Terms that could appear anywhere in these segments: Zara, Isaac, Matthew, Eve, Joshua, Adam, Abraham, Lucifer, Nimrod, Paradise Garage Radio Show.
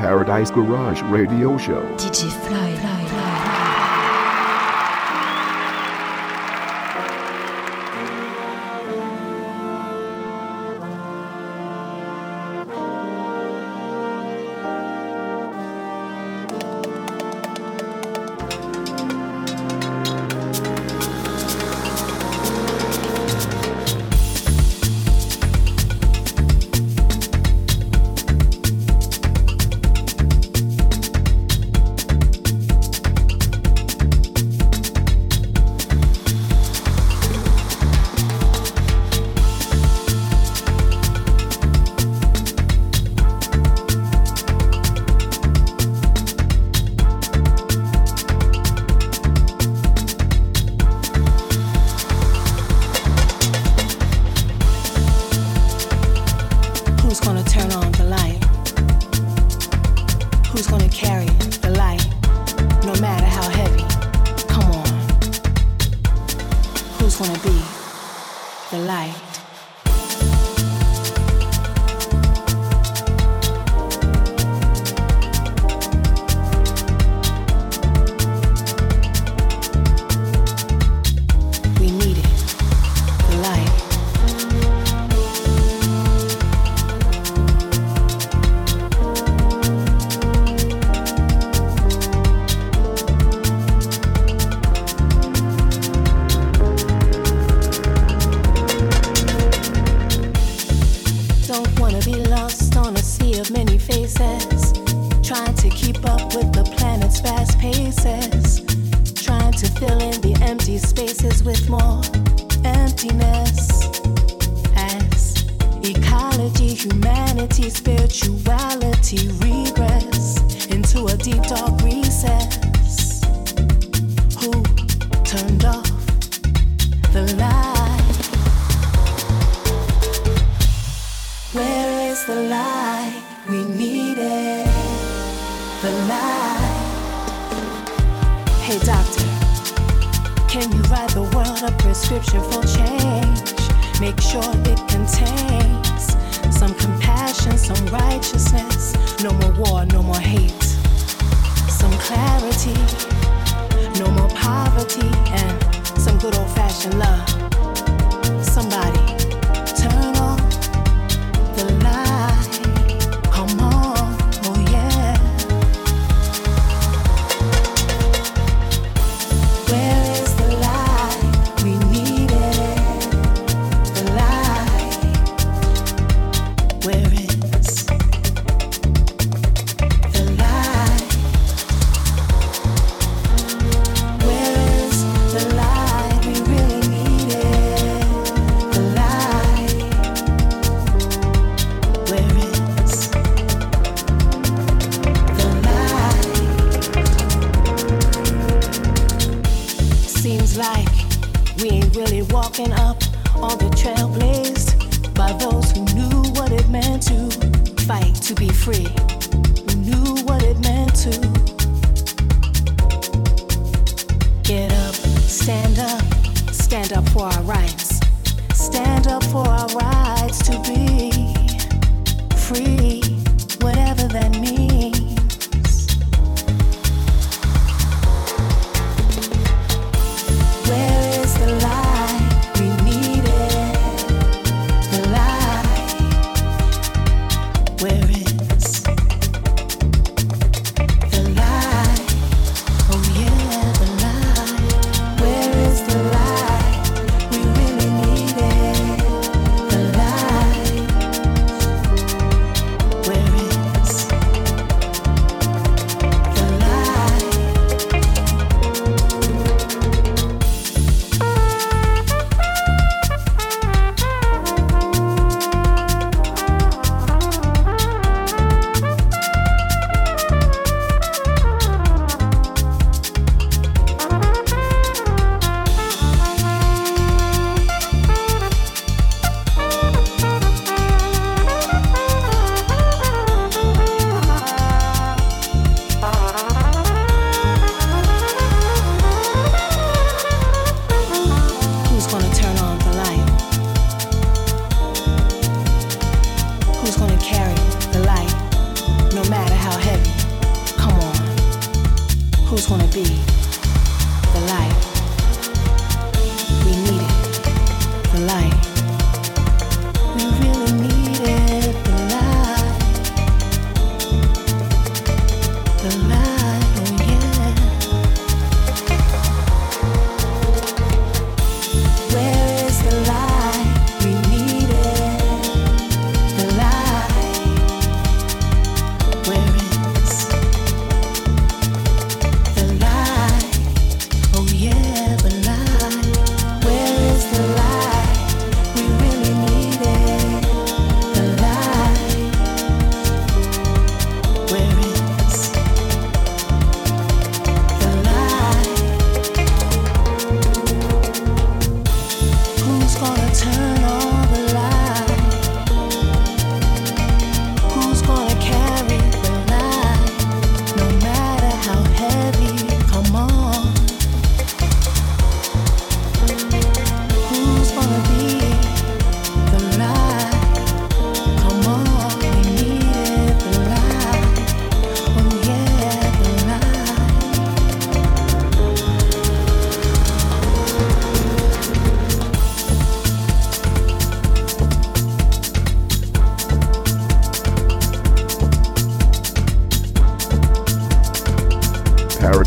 Paradise Garage Radio Show. DJ Fly. Where is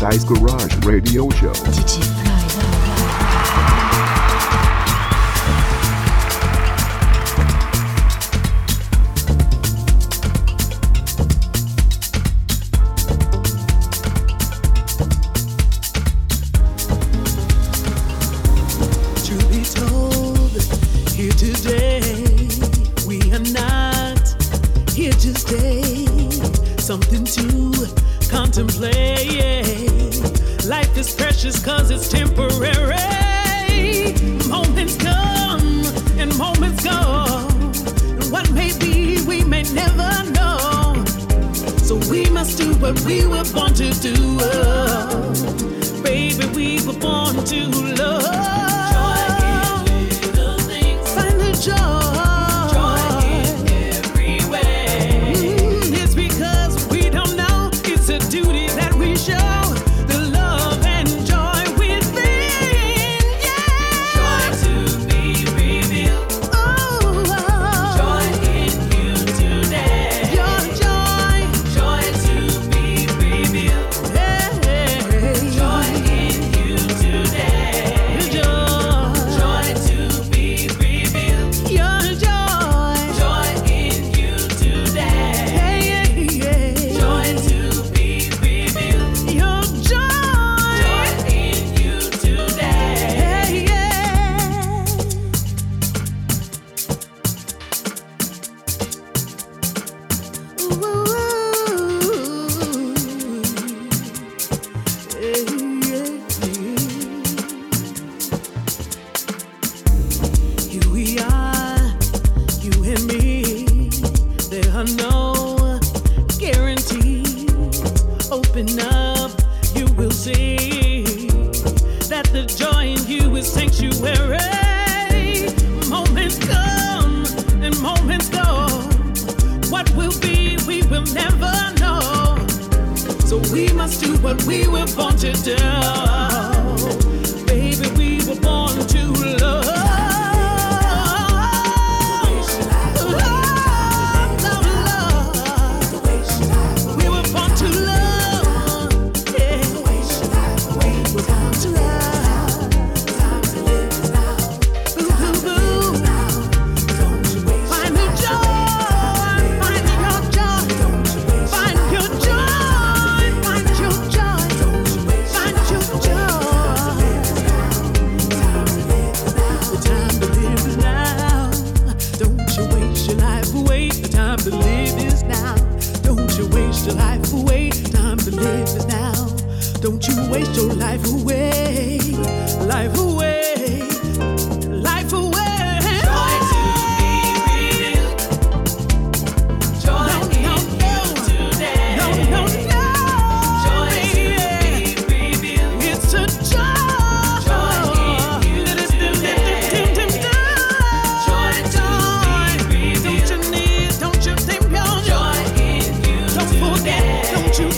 Paradise Garage Radio Show.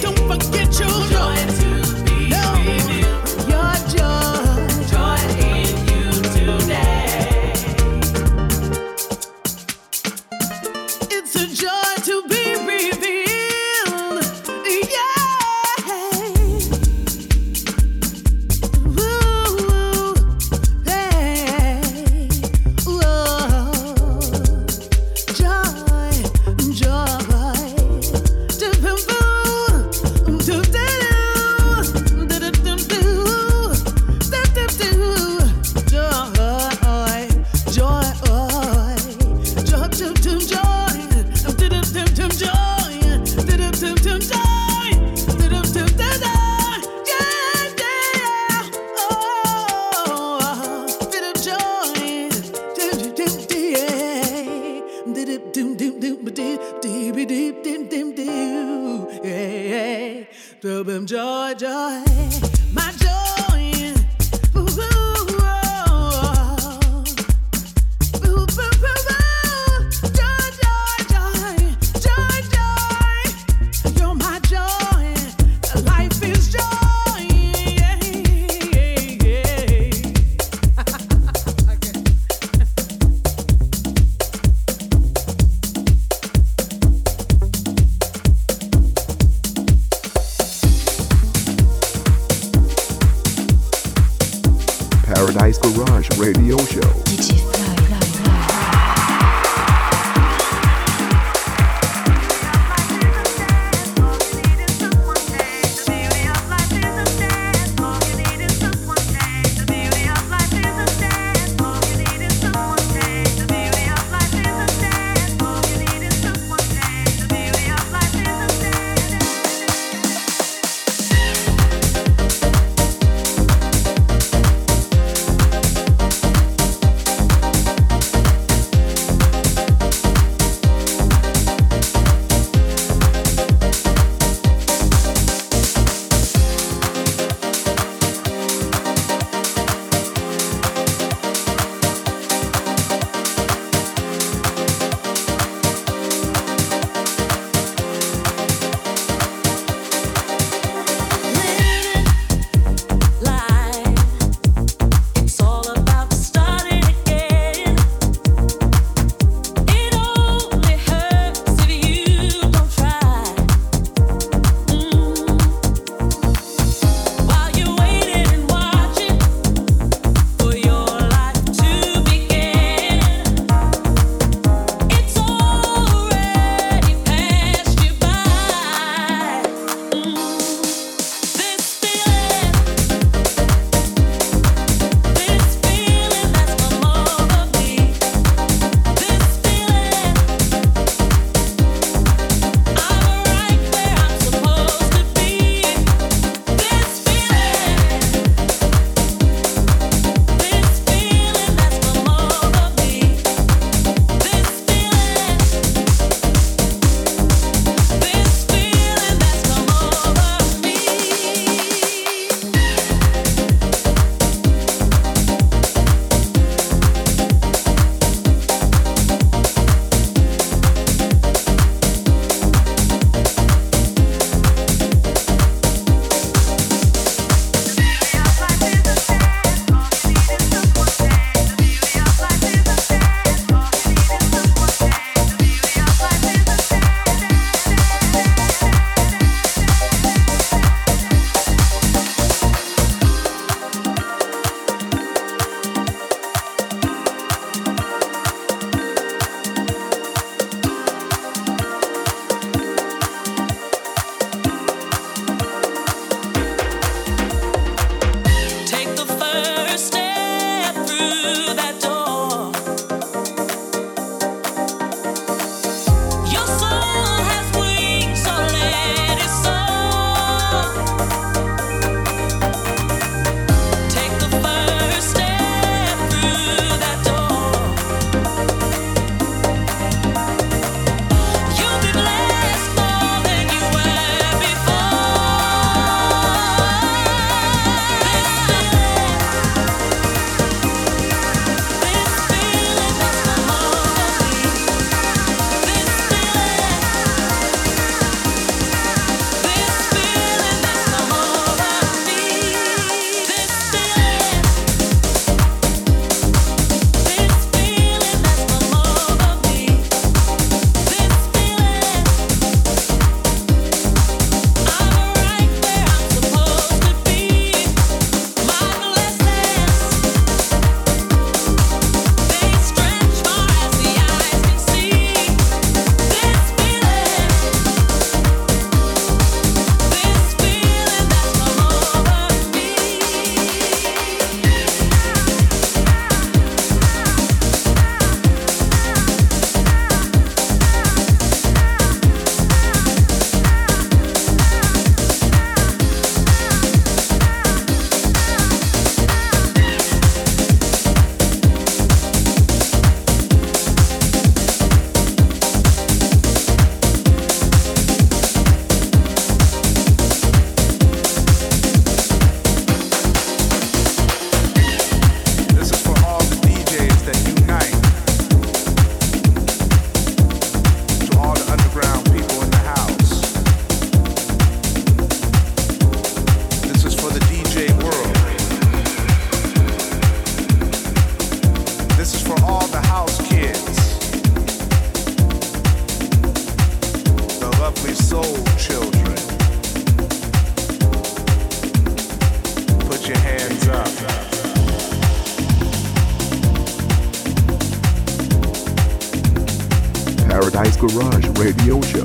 Don't forget your joy to be real. Paradise Garage Radio Show.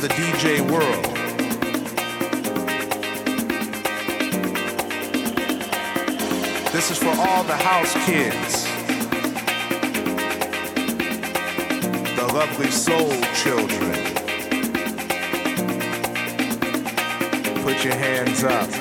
DJ Fly. It's that vibe. Thing.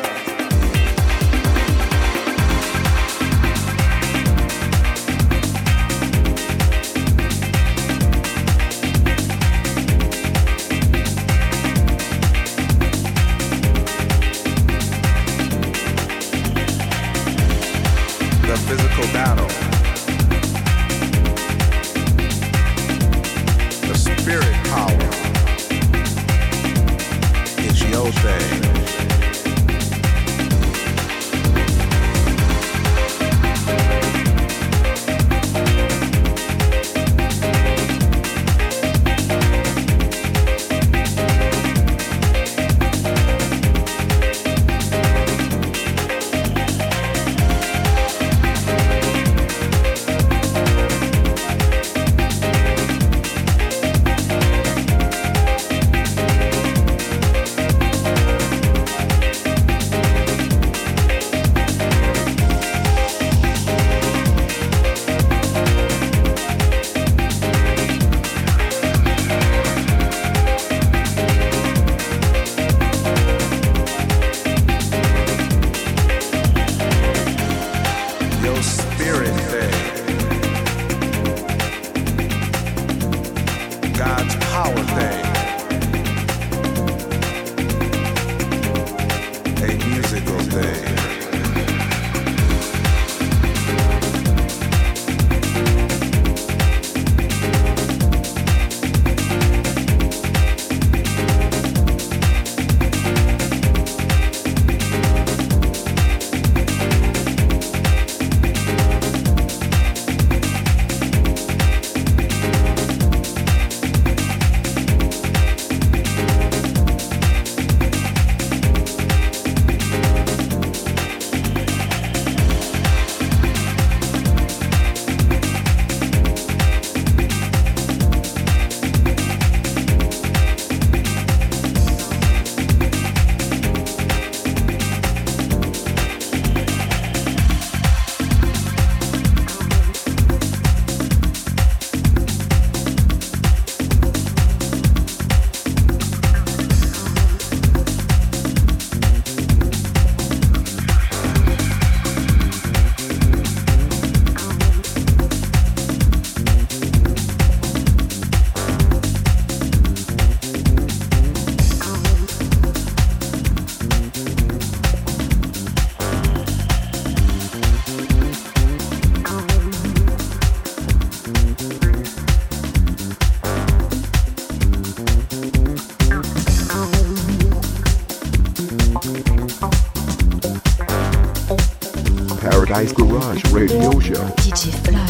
Paradise Garage Radio Show. DJ Fly.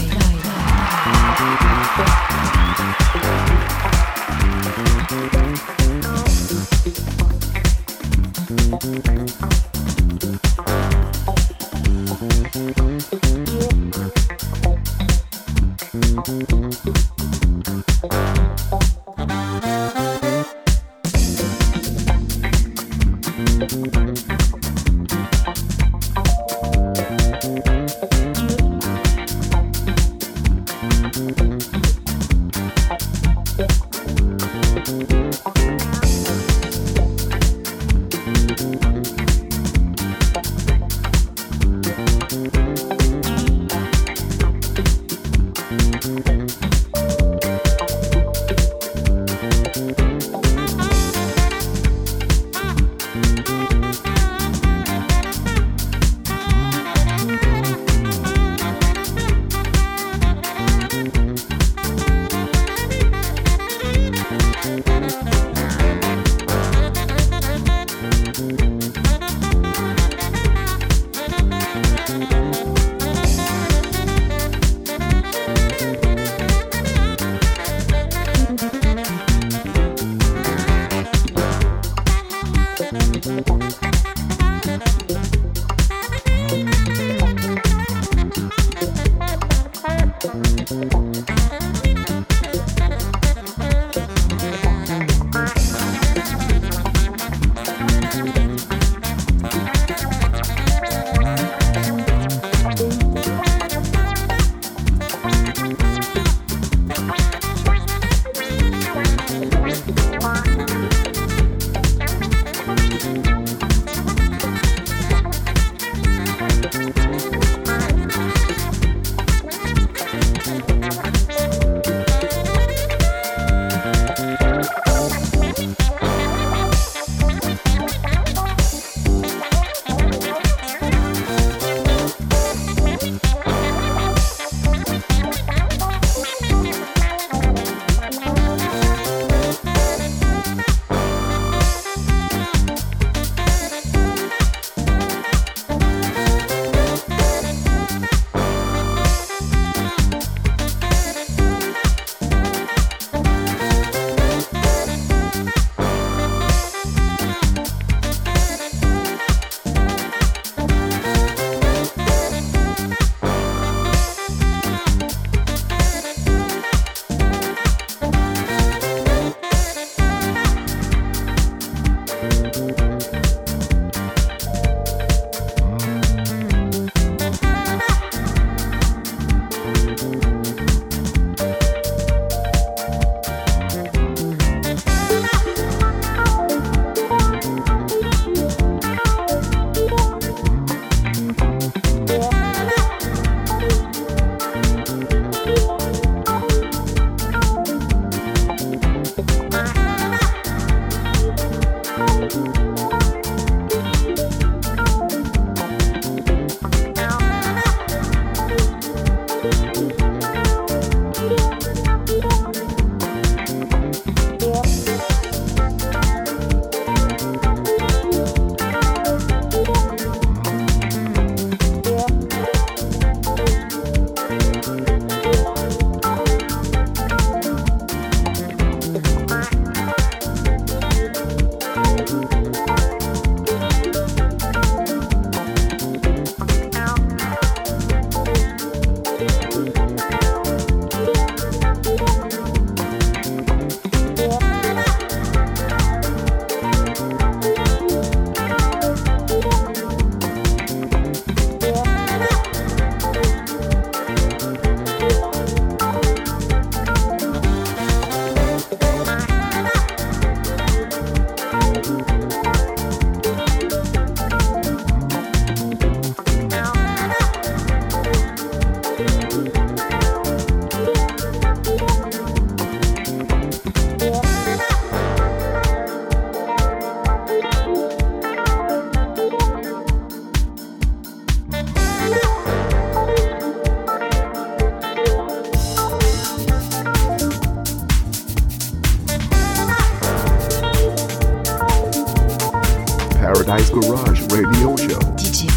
Paradise Garage Radio Show. DJ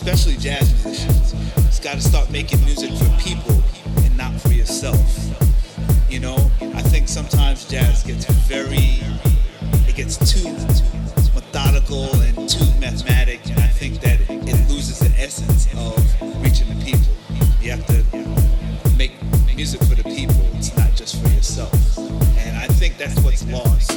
especially jazz musicians, it's got to start making music for people and not for yourself. You know, I think sometimes jazz gets it gets too methodical and too mathematic, and I think that it loses the essence of reaching the people. You have to make music for the people, it's not just for yourself. And I think that's what's lost.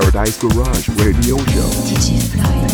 Paradise Garage Radio Show. DJ Fly.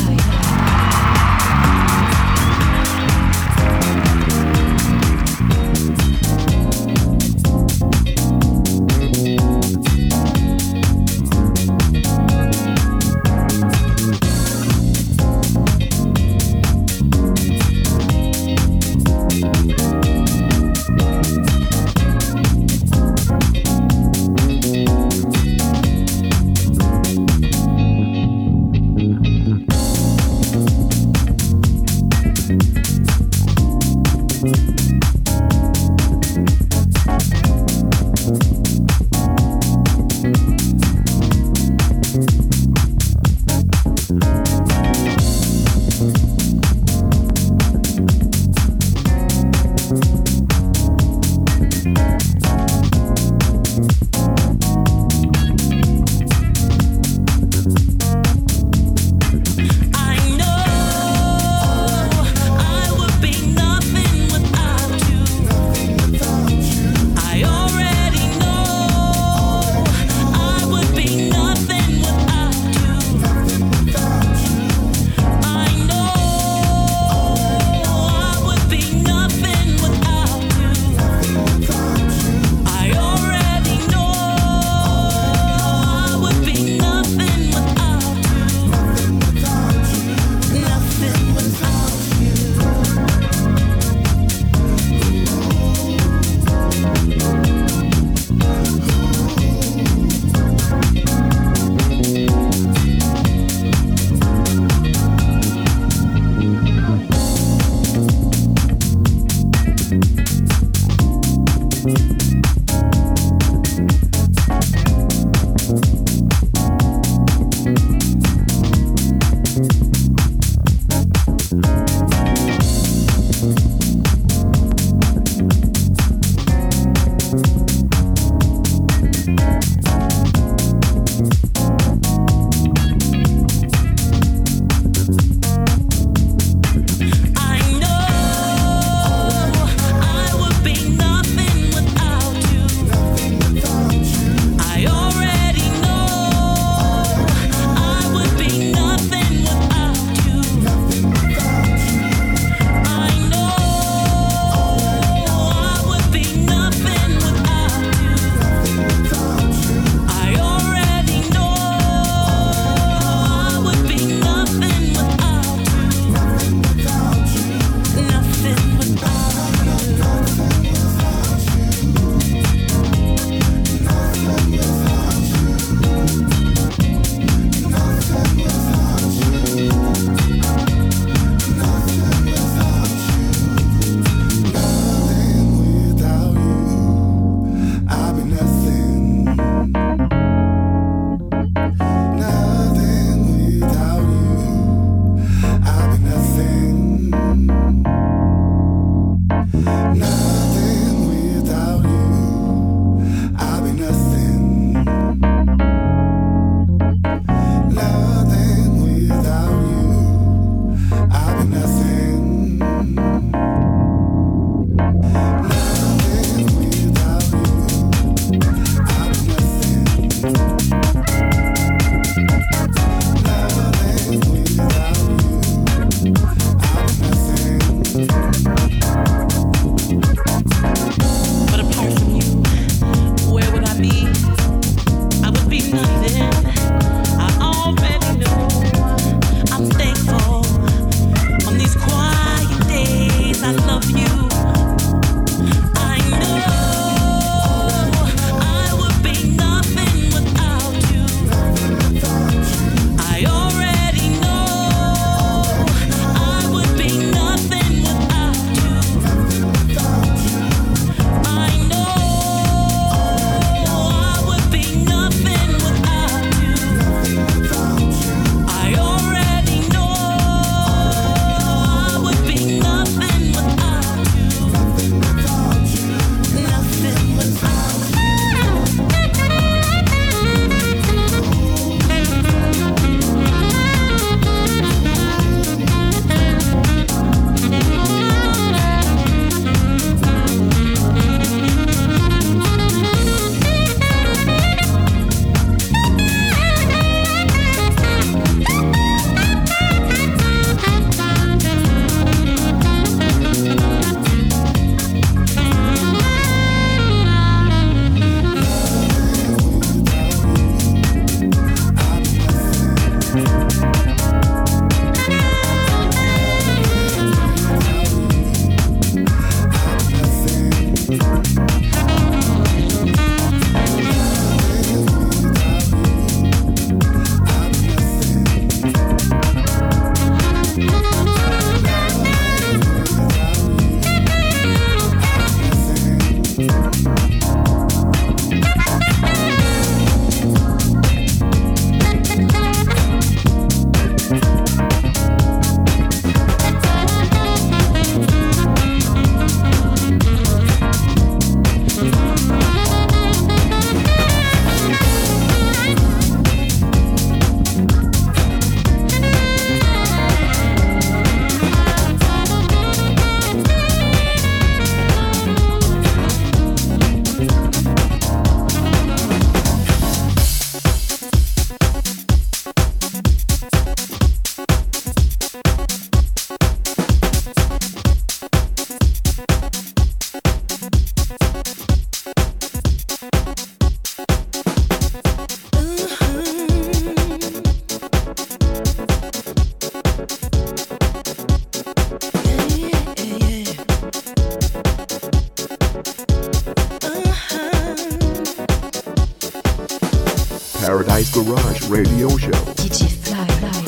Paradise Garage Radio Show. DJ Fly, Fly, Fly.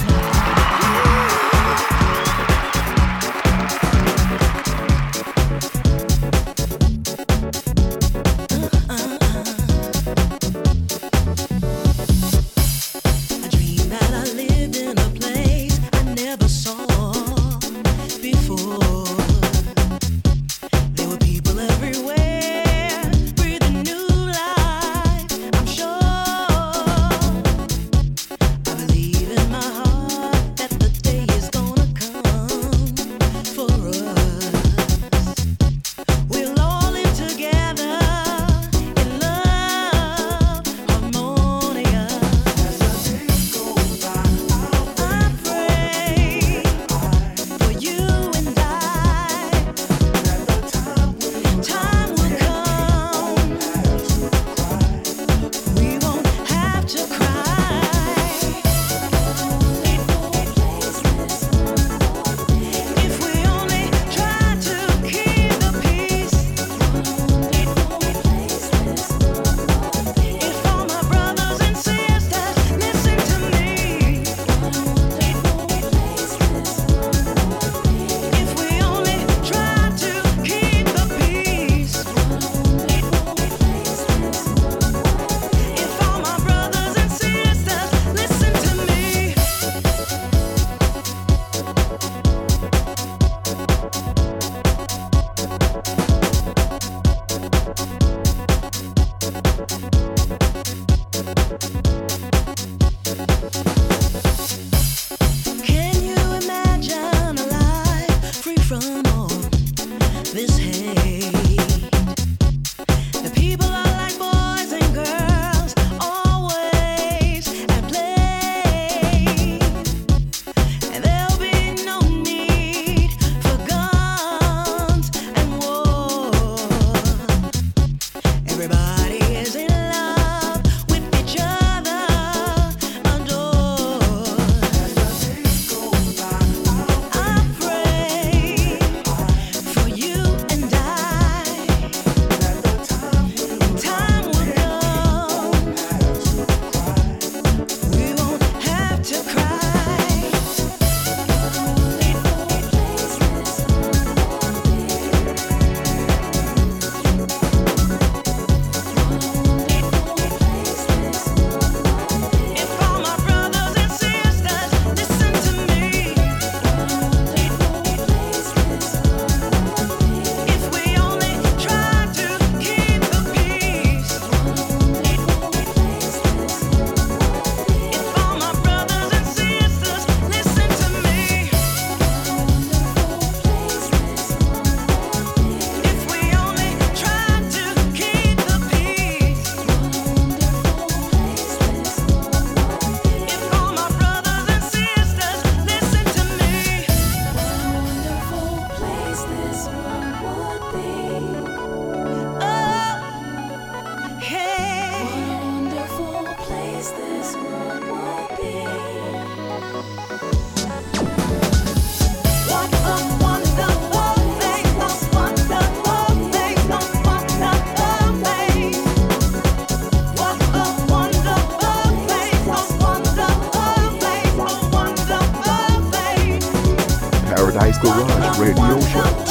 Paradise Garage Radio Show.